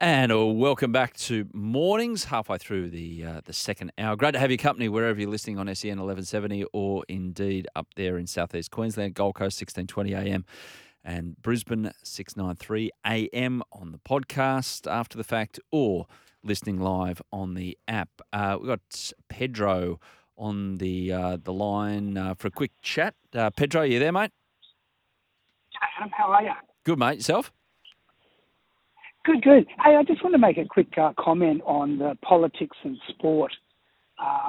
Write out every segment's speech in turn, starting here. And welcome back to Mornings, halfway through the second hour. Great to have your company wherever you're listening on SEN 1170 or indeed up there in southeast Queensland, Gold Coast 1620 AM and Brisbane 693 AM on the podcast after the fact or listening live on the app. We've got Pedro on the line for a quick chat. Pedro, you there, mate? Hey, Adam, how are you? Good, mate. Yourself? Good. Hey, I just want to make a quick comment on the politics and sport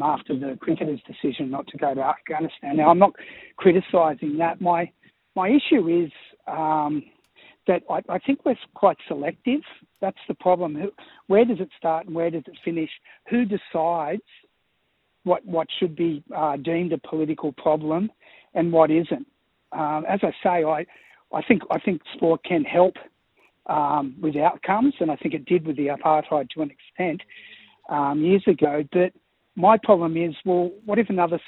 after the cricketers' decision not to go to Afghanistan. Now, I'm not criticising that. My issue is that I think we're quite selective. That's the problem. Where does it start and where does it finish? Who decides what should be deemed a political problem and what isn't? As I say, I think sport can help with outcomes, and I think it did with the apartheid to an extent years ago. But my problem is, well, what if another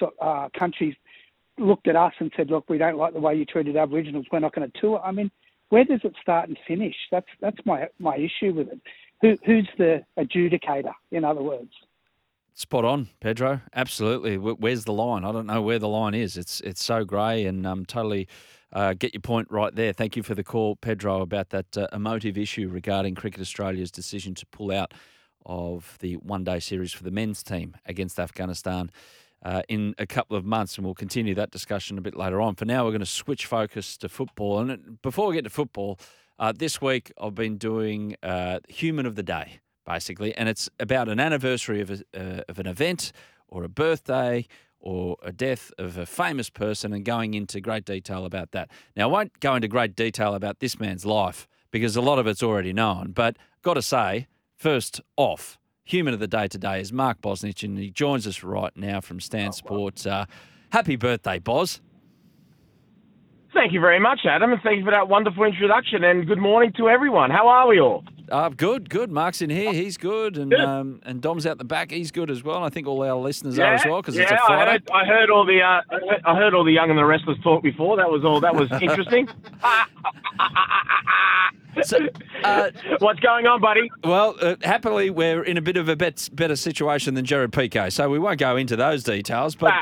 country looked at us and said, look, we don't like the way you treated Aboriginals, we're not going to tour? I mean, where does it start and finish? That's my issue with it. Who's the adjudicator, in other words? Spot on, Pedro. Absolutely. Where's the line? I don't know where the line is. It's so grey, and totally get your point right there. Thank you for the call, Pedro, about that emotive issue regarding Cricket Australia's decision to pull out of the one-day series for the men's team against Afghanistan in a couple of months, and we'll continue that discussion a bit later on. For now, we're going to switch focus to football. And before we get to football, this week I've been doing Human of the Day, basically, and it's about an anniversary of an event or a birthday or a death of a famous person and going into great detail about that. Now, I won't go into great detail about this man's life because a lot of it's already known, but got to say, first off, Human of the Day today is Mark Bosnich, and he joins us right now from Stan Sports. Happy birthday, Boz. Thank you very much, Adam, and thank you for that wonderful introduction, and good morning to everyone. How are we all? Good. Mark's in here. He's good. And Dom's out the back. He's good as well. And I think all our listeners are as well because it's a Friday. I heard all the I heard all the Young and the Restless talk before. That was interesting. So, what's going on, buddy? Well, happily, we're in a bit of a better situation than Jared Pico, so we won't go into those details. But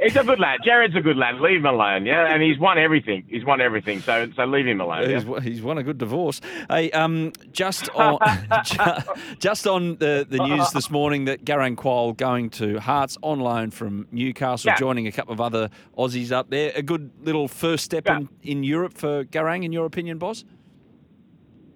he's a good lad. Jared's a good lad. Leave him alone, yeah? And he's won everything. So leave him alone. Yeah? He's won a good divorce. Hey, just on the news this morning that Garang Kual going to Hearts on loan from Newcastle, joining a couple of other Aussies up there. A good little first step in Europe for Garang, in your opinion, Boz?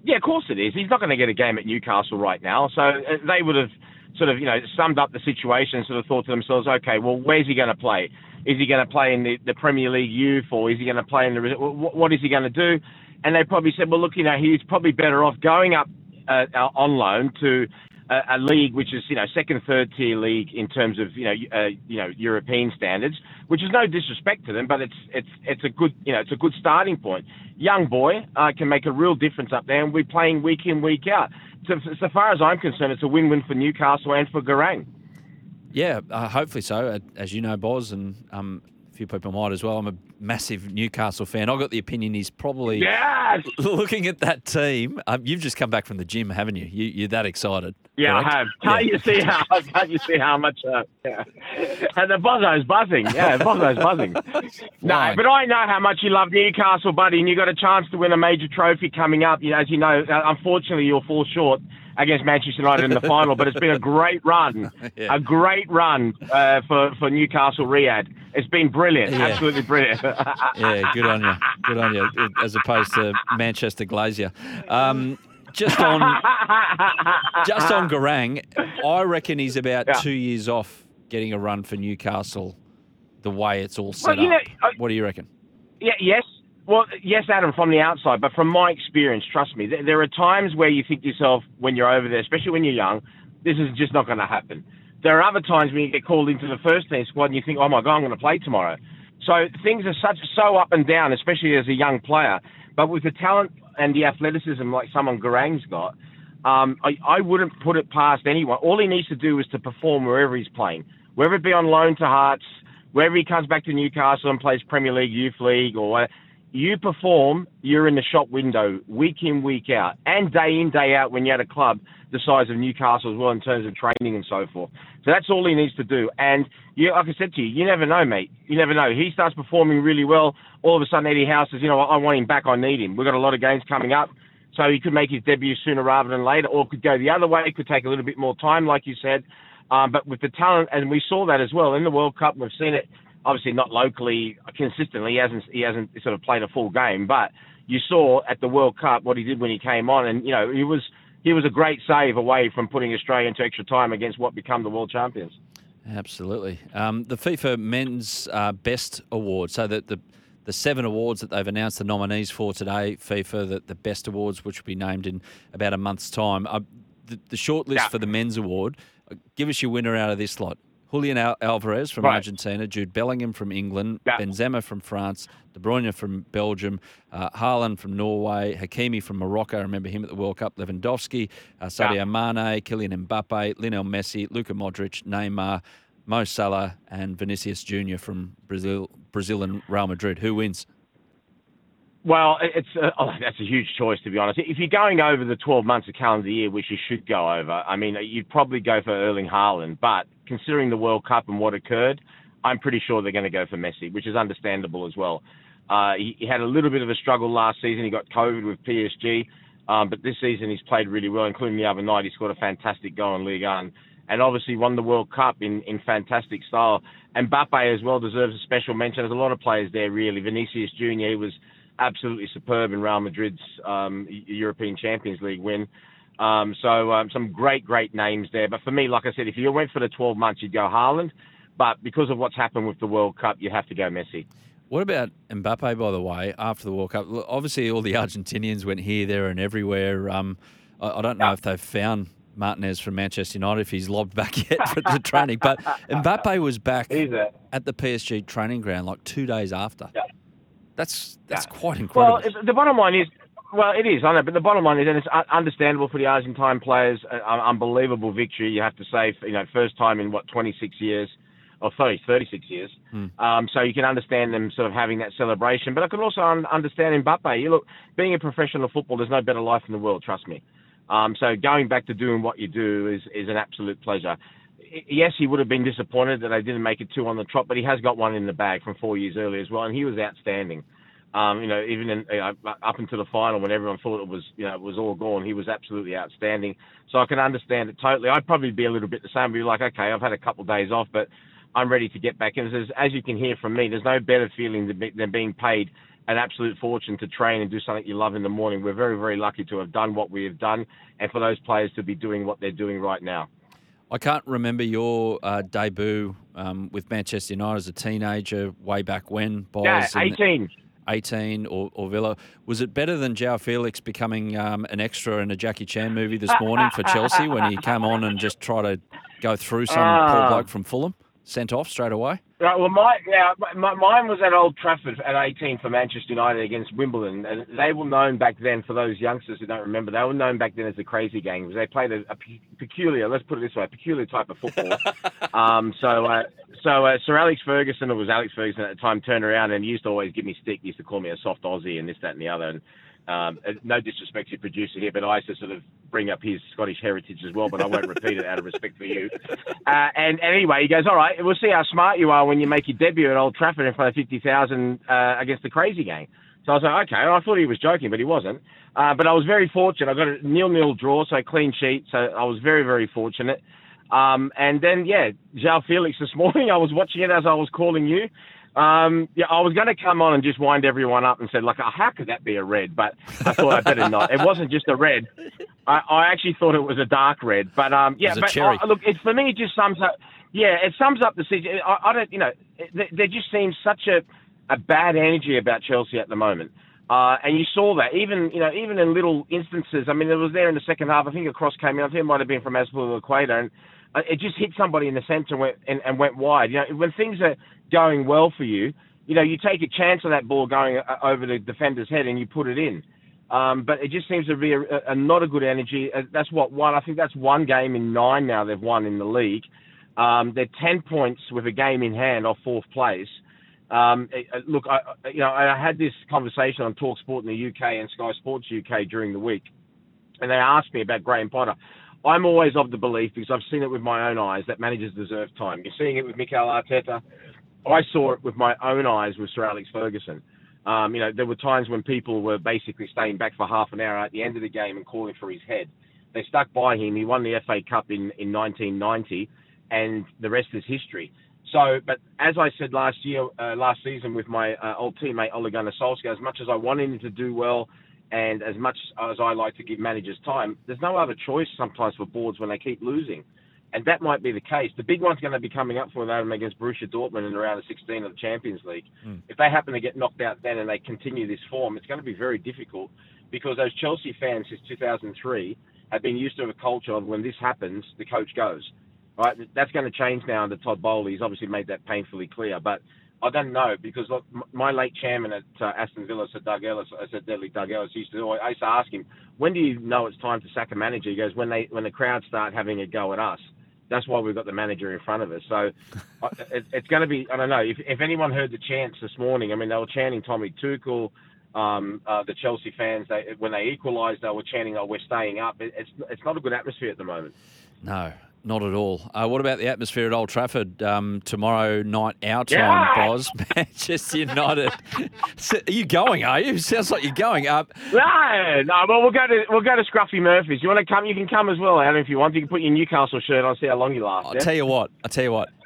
Yeah, of course it is. He's not going to get a game at Newcastle right now. So they would have sort of, summed up the situation and sort of thought to themselves, okay, well, where's he going to play? Is he going to play in the Premier League youth, or is he going to play in the... What is he going to do? And they probably said, well, look, he's probably better off going up on loan to a league which is, second, third tier league in terms of, European standards, which is no disrespect to them, but it's a good, it's a good starting point. Young boy can make a real difference up there, and we're playing week in, week out. So far as I'm concerned, it's a win-win for Newcastle and for Garang. Yeah, hopefully so. As you know, Boz, and a few people might as well, I'm a massive Newcastle fan. I've got the opinion he's probably looking at that team. You've just come back from the gym, haven't you? You're that excited. Yeah, correct? I have. Can't you see how much? And the Bozo's buzzing. Yeah, the Bozo's buzzing. No, but I know how much you love Newcastle, buddy, and you got a chance to win a major trophy coming up. As you know, unfortunately, you'll fall short against Manchester United in the final, but it's been a great run. Yeah. A great run for Newcastle Riyadh. It's been brilliant, absolutely brilliant. Good on you. As opposed to Manchester Glazier. Just on Garang, I reckon he's about 2 years off getting a run for Newcastle the way it's all set up. What do you reckon? Yeah, yes. Well, yes, Adam, from the outside, but from my experience, trust me, there are times where you think to yourself when you're over there, especially when you're young, this is just not going to happen. There are other times when you get called into the first team squad and you think, oh, my God, I'm going to play tomorrow. So things are so up and down, especially as a young player. But with the talent and the athleticism like someone Garang's got, I wouldn't put it past anyone. All he needs to do is to perform wherever he's playing, whether it be on loan to Hearts, wherever he comes back to Newcastle and plays Premier League, Youth League, or you perform, you're in the shop window week in, week out, and day in, day out when you're at a club the size of Newcastle as well in terms of training and so forth. So that's all he needs to do. And you, like I said to you, you never know, mate. You never know. He starts performing really well. All of a sudden, Eddie Howe says, you know what, I want him back. I need him. We've got a lot of games coming up. So he could make his debut sooner rather than later, or could go the other way. It could take a little bit more time, like you said. But with the talent, and we saw that as well in the World Cup, we've seen it. Obviously not locally, consistently, he hasn't sort of played a full game, but you saw at the World Cup what he did when he came on, and, you know, he was a great save away from putting Australia into extra time against what become the world champions. Absolutely. The FIFA Men's Best Award, so that the seven awards that they've announced the nominees for today, FIFA, the Best Awards, which will be named in about a month's time. The short list for the Men's Award, give us your winner out of this lot. Julian Alvarez from Argentina, Jude Bellingham from England, Benzema from France, De Bruyne from Belgium, Haaland from Norway, Hakimi from Morocco, I remember him at the World Cup, Lewandowski, Sadio Mane, Kylian Mbappe, Lionel Messi, Luka Modric, Neymar, Mo Salah and Vinicius Jr from Brazil and Real Madrid. Who wins? Well, that's a huge choice, to be honest. If you're going over the 12 months of calendar year, which you should go over, I mean, you'd probably go for Erling Haaland, but considering the World Cup and what occurred, I'm pretty sure they're going to go for Messi, which is understandable as well. He had a little bit of a struggle last season. He got COVID with PSG, but this season he's played really well, including the other night. He scored a fantastic goal in Ligue 1 and obviously won the World Cup in fantastic style. And Mbappe as well deserves a special mention. There's a lot of players there, really. Vinicius Jr, he was absolutely superb in Real Madrid's European Champions League win. So some great names there. But for me, like I said, if you went for the 12 months, you'd go Haaland. But because of what's happened with the World Cup, you have to go Messi. What about Mbappe, by the way, after the World Cup? Obviously, all the Argentinians went here, there and everywhere. I don't know if they've found Martinez from Manchester United, if he's lobbed back yet for the training. But Mbappe was back at the PSG training ground like 2 days after. Yeah. That's quite incredible. Well, the bottom line is, it is, I know, but the bottom line is, and it's understandable for the Argentine players, an unbelievable victory, you have to say, you know, first time in, 26 years, or 36 years. So you can understand them sort of having that celebration. But I can also understand Mbappe. Look, being a professional footballer, there's no better life in the world, trust me. So going back to doing what you do is an absolute pleasure. Yes, he would have been disappointed that they didn't make it two on the trot, but he has got one in the bag from 4 years earlier as well, and he was outstanding. Even up until the final, when everyone thought it was all gone, he was absolutely outstanding. So I can understand it totally. I'd probably be a little bit the same. Be like, okay, I've had a couple of days off, but I'm ready to get back. And as you can hear from me, there's no better feeling than being paid an absolute fortune to train and do something you love in the morning. We're very, very lucky to have done what we have done, and for those players to be doing what they're doing right now. I can't remember your debut with Manchester United as a teenager way back when. Yeah, 18. 18 or Villa. Was it better than João Felix becoming an extra in a Jackie Chan movie this morning for Chelsea when he came on and just tried to go through some poor bloke from Fulham? Sent off straight away? Right, well, mine was at Old Trafford at 18 for Manchester United against Wimbledon. And they were known back then, for those youngsters who don't remember, they were known back then as the Crazy Gang because they played a peculiar type of football. So Sir Alex Ferguson, or was Alex Ferguson at the time, turned around and used to always give me stick. He used to call me a soft Aussie and this, that and the other. And no disrespect to your producer here, but I used to sort of bring up his Scottish heritage as well, but I won't repeat it out of respect for you. And anyway, he goes, all right, we'll see how smart you are when you make your debut at Old Trafford in front of 50,000 against the Crazy Gang. So I was like, okay. And I thought he was joking, but he wasn't. But I was very fortunate. I got a 0-0 draw, so clean sheet. So I was very, very fortunate. And then, João Felix this morning, I was watching it as I was calling you. I was going to come on and just wind everyone up and said, how could that be a red? But I thought I better not. It wasn't just a red. I actually thought it was a dark red. But for me, it just sums up the season. I don't, there just seems such a a bad energy about Chelsea at the moment. And you saw that even in little instances. I mean, it was there in the second half. I think a cross came in. I think it might have been from Aspel Equator, and it just hit somebody in the centre and went wide. You know, when things are going well for you, you know, you take a chance on that ball going over the defender's head and you put it in. But it just seems to be a not a good energy. That's what won. I think that's one game in nine now they've won in the league. They're 10 points with a game in hand off fourth place. Look, I had this conversation on TalkSport in the UK and Sky Sports UK during the week, and they asked me about Graham Potter. I'm always of the belief, because I've seen it with my own eyes, that managers deserve time. You're seeing it with Mikel Arteta. I saw it with my own eyes with Sir Alex Ferguson. You know, there were times when people were basically staying back for half an hour at the end of the game and calling for his head. They stuck by him. He won the FA Cup in 1990, and the rest is history. So, but as I said last season with my old teammate Ole Gunnar Solskjaer, as much as I wanted him to do well and as much as I like to give managers time, there's no other choice sometimes for boards when they keep losing. And that might be the case. The big one's going to be coming up for them against Borussia Dortmund in the round of 16 of the Champions League. Mm. If they happen to get knocked out then and they continue this form, it's going to be very difficult, because those Chelsea fans since 2003 have been used to a culture of when this happens, the coach goes. Right? That's going to change now under Todd Bowley. He's obviously made that painfully clear. But I don't know, because look, my late chairman at Aston Villa, Sir Doug Ellis, I used to ask him, when do you know it's time to sack a manager? He goes, when the crowd start having a go at us. That's why we've got the manager in front of us. So it's going to be, I don't know, if anyone heard the chants this morning, I mean, they were chanting Tommy Tuchel, the Chelsea fans, when they equalised, they were chanting, oh, we're staying up. It's not a good atmosphere at the moment. No, not at all. What about the atmosphere at Old Trafford tomorrow night, our time, Boz? Manchester United. Are you going, are you? Sounds like you're going up. No. Well, we'll go to Scruffy Murphy's. You want to come? You can come as well, Adam, if you want. You can put your Newcastle shirt on, see how long you last. I'll tell you what.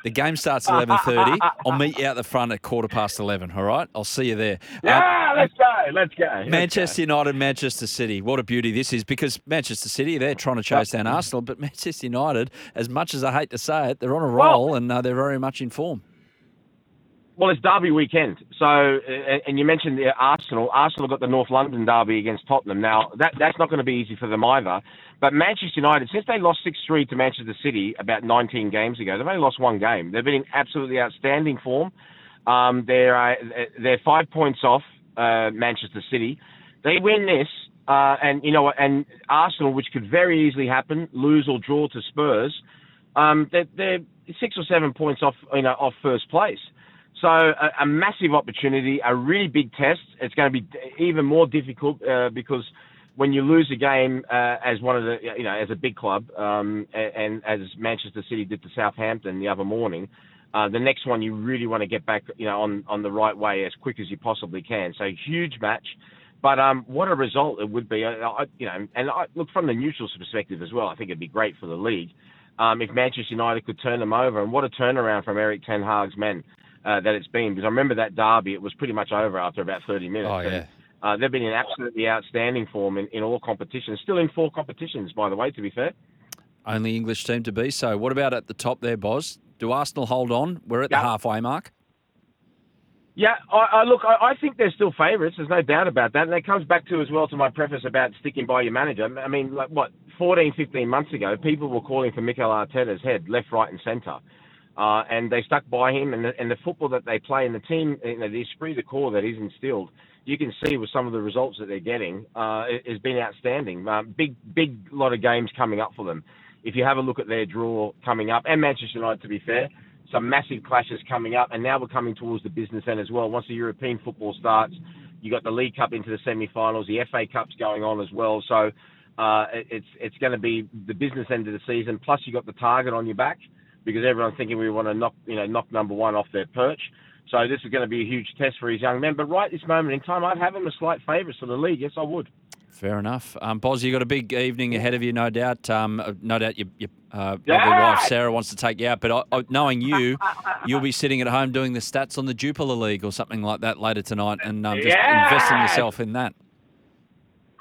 The game starts at 11:30. I'll meet you out the front at 11:15. All right. I'll see you there. Let's go. Manchester United, Manchester City. What a beauty this is, because Manchester City, they're trying to chase down Arsenal, but Manchester United, as much as I hate to say it, they're on a roll and they're very much in form. Well, it's derby weekend. So, and you mentioned Arsenal. Arsenal got the North London derby against Tottenham. Now, that's not going to be easy for them either. But Manchester United, since they lost 6-3 to Manchester City about 19 games ago, they've only lost one game. They've been in absolutely outstanding form. They're 5 points off Manchester City. They win this. And Arsenal, which could very easily happen, lose or draw to Spurs, they're 6 or 7 points off first place. So a massive opportunity, a really big test. It's going to be even more difficult because when you lose a game as one of the, as a big club, and as Manchester City did to Southampton the other morning, the next one you really want to get back, on the right way as quick as you possibly can. So huge match. But what a result it would be, and from the neutrals' perspective as well, I think it'd be great for the league if Manchester United could turn them over. And what a turnaround from Eric Ten Hag's men that it's been. Because I remember that derby, it was pretty much over after about 30 minutes. Oh, yeah. They've been in absolutely outstanding form in all competitions. Still in four competitions, by the way, to be fair. Only English team to be so. What about at the top there, Boz? Do Arsenal hold on? We're at the halfway mark. Yeah, I think they're still favourites. There's no doubt about that. And that comes back to my preface about sticking by your manager. I mean, 15 months ago, people were calling for Mikel Arteta's head left, right and centre. And they stuck by him. And the football that they play and the team, the esprit de corps that he's instilled, you can see with some of the results that they're getting, has been outstanding. Big lot of games coming up for them. If you have a look at their draw coming up, and Manchester United, to be fair, some massive clashes coming up, and now we're coming towards the business end as well. Once the European football starts, you got the League Cup into the semi-finals, the FA Cup's going on as well. So it's going to be the business end of the season. Plus, you got the target on your back because everyone's thinking we want to knock number one off their perch. So this is going to be a huge test for his young men. But right this moment in time, I'd have him a slight favourite for the league. Yes, I would. Fair enough. Boz, you've got a big evening ahead of you, no doubt. Your wife, Sarah, wants to take you out. But knowing you, you'll be sitting at home doing the stats on the Jupiler League or something like that later tonight and just investing yourself in that.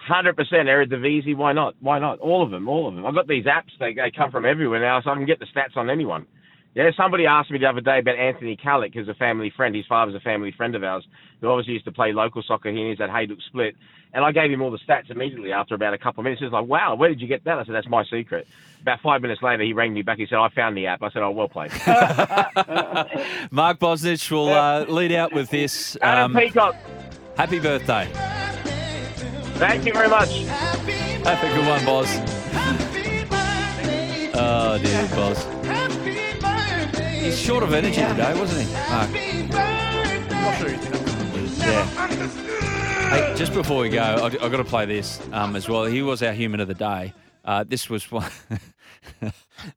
100%. Eredivisie, why not? Why not? All of them. I've got these apps. They come from everywhere now, so I can get the stats on anyone. Yeah, somebody asked me the other day about Anthony Callett, because a family friend, his father's a family friend of ours, who obviously used to play local soccer here, and he's at Haydock Split. And I gave him all the stats immediately after about a couple of minutes. He was like, wow, where did you get that? I said, that's my secret. About 5 minutes later, he rang me back. He said, I found the app. I said, oh, well played. Mark Bosnich will lead out with this. Adam Peacock. Happy birthday. Thank you very much. Have a good one, Boz. Oh, dear, Boz. He's short of energy today, wasn't he, Mark? Yeah. Hey, just before we go, I've got to play this as well. He was our human of the day. This was one.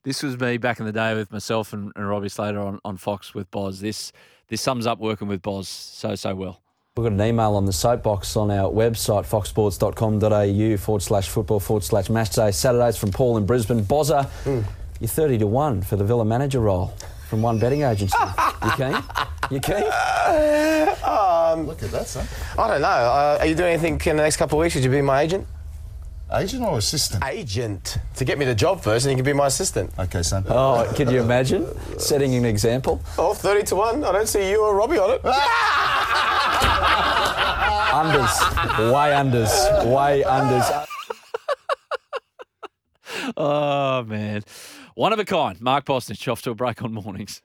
This was me back in the day with myself and Robbie Slater on Fox with Boz. This sums up working with Boz so well. We've got an email on the soapbox on our website, foxsports.com.au /football/matchday. Saturdays from Paul in Brisbane. Bozza, you're 30-1 for the Villa manager role. From one betting agency. You keen? You keen? Look at that, son. I don't know. Are you doing anything in the next couple of weeks? Would you be my agent? Agent or assistant? Agent. To get me the job first, and you can be my assistant. Okay, son. Oh, could you imagine? Setting an example. Oh, 30-1. I don't see you or Robbie on it. Unders. Way unders. Way unders. Oh, man. One of a kind. Mark Bosnich off to a break on mornings.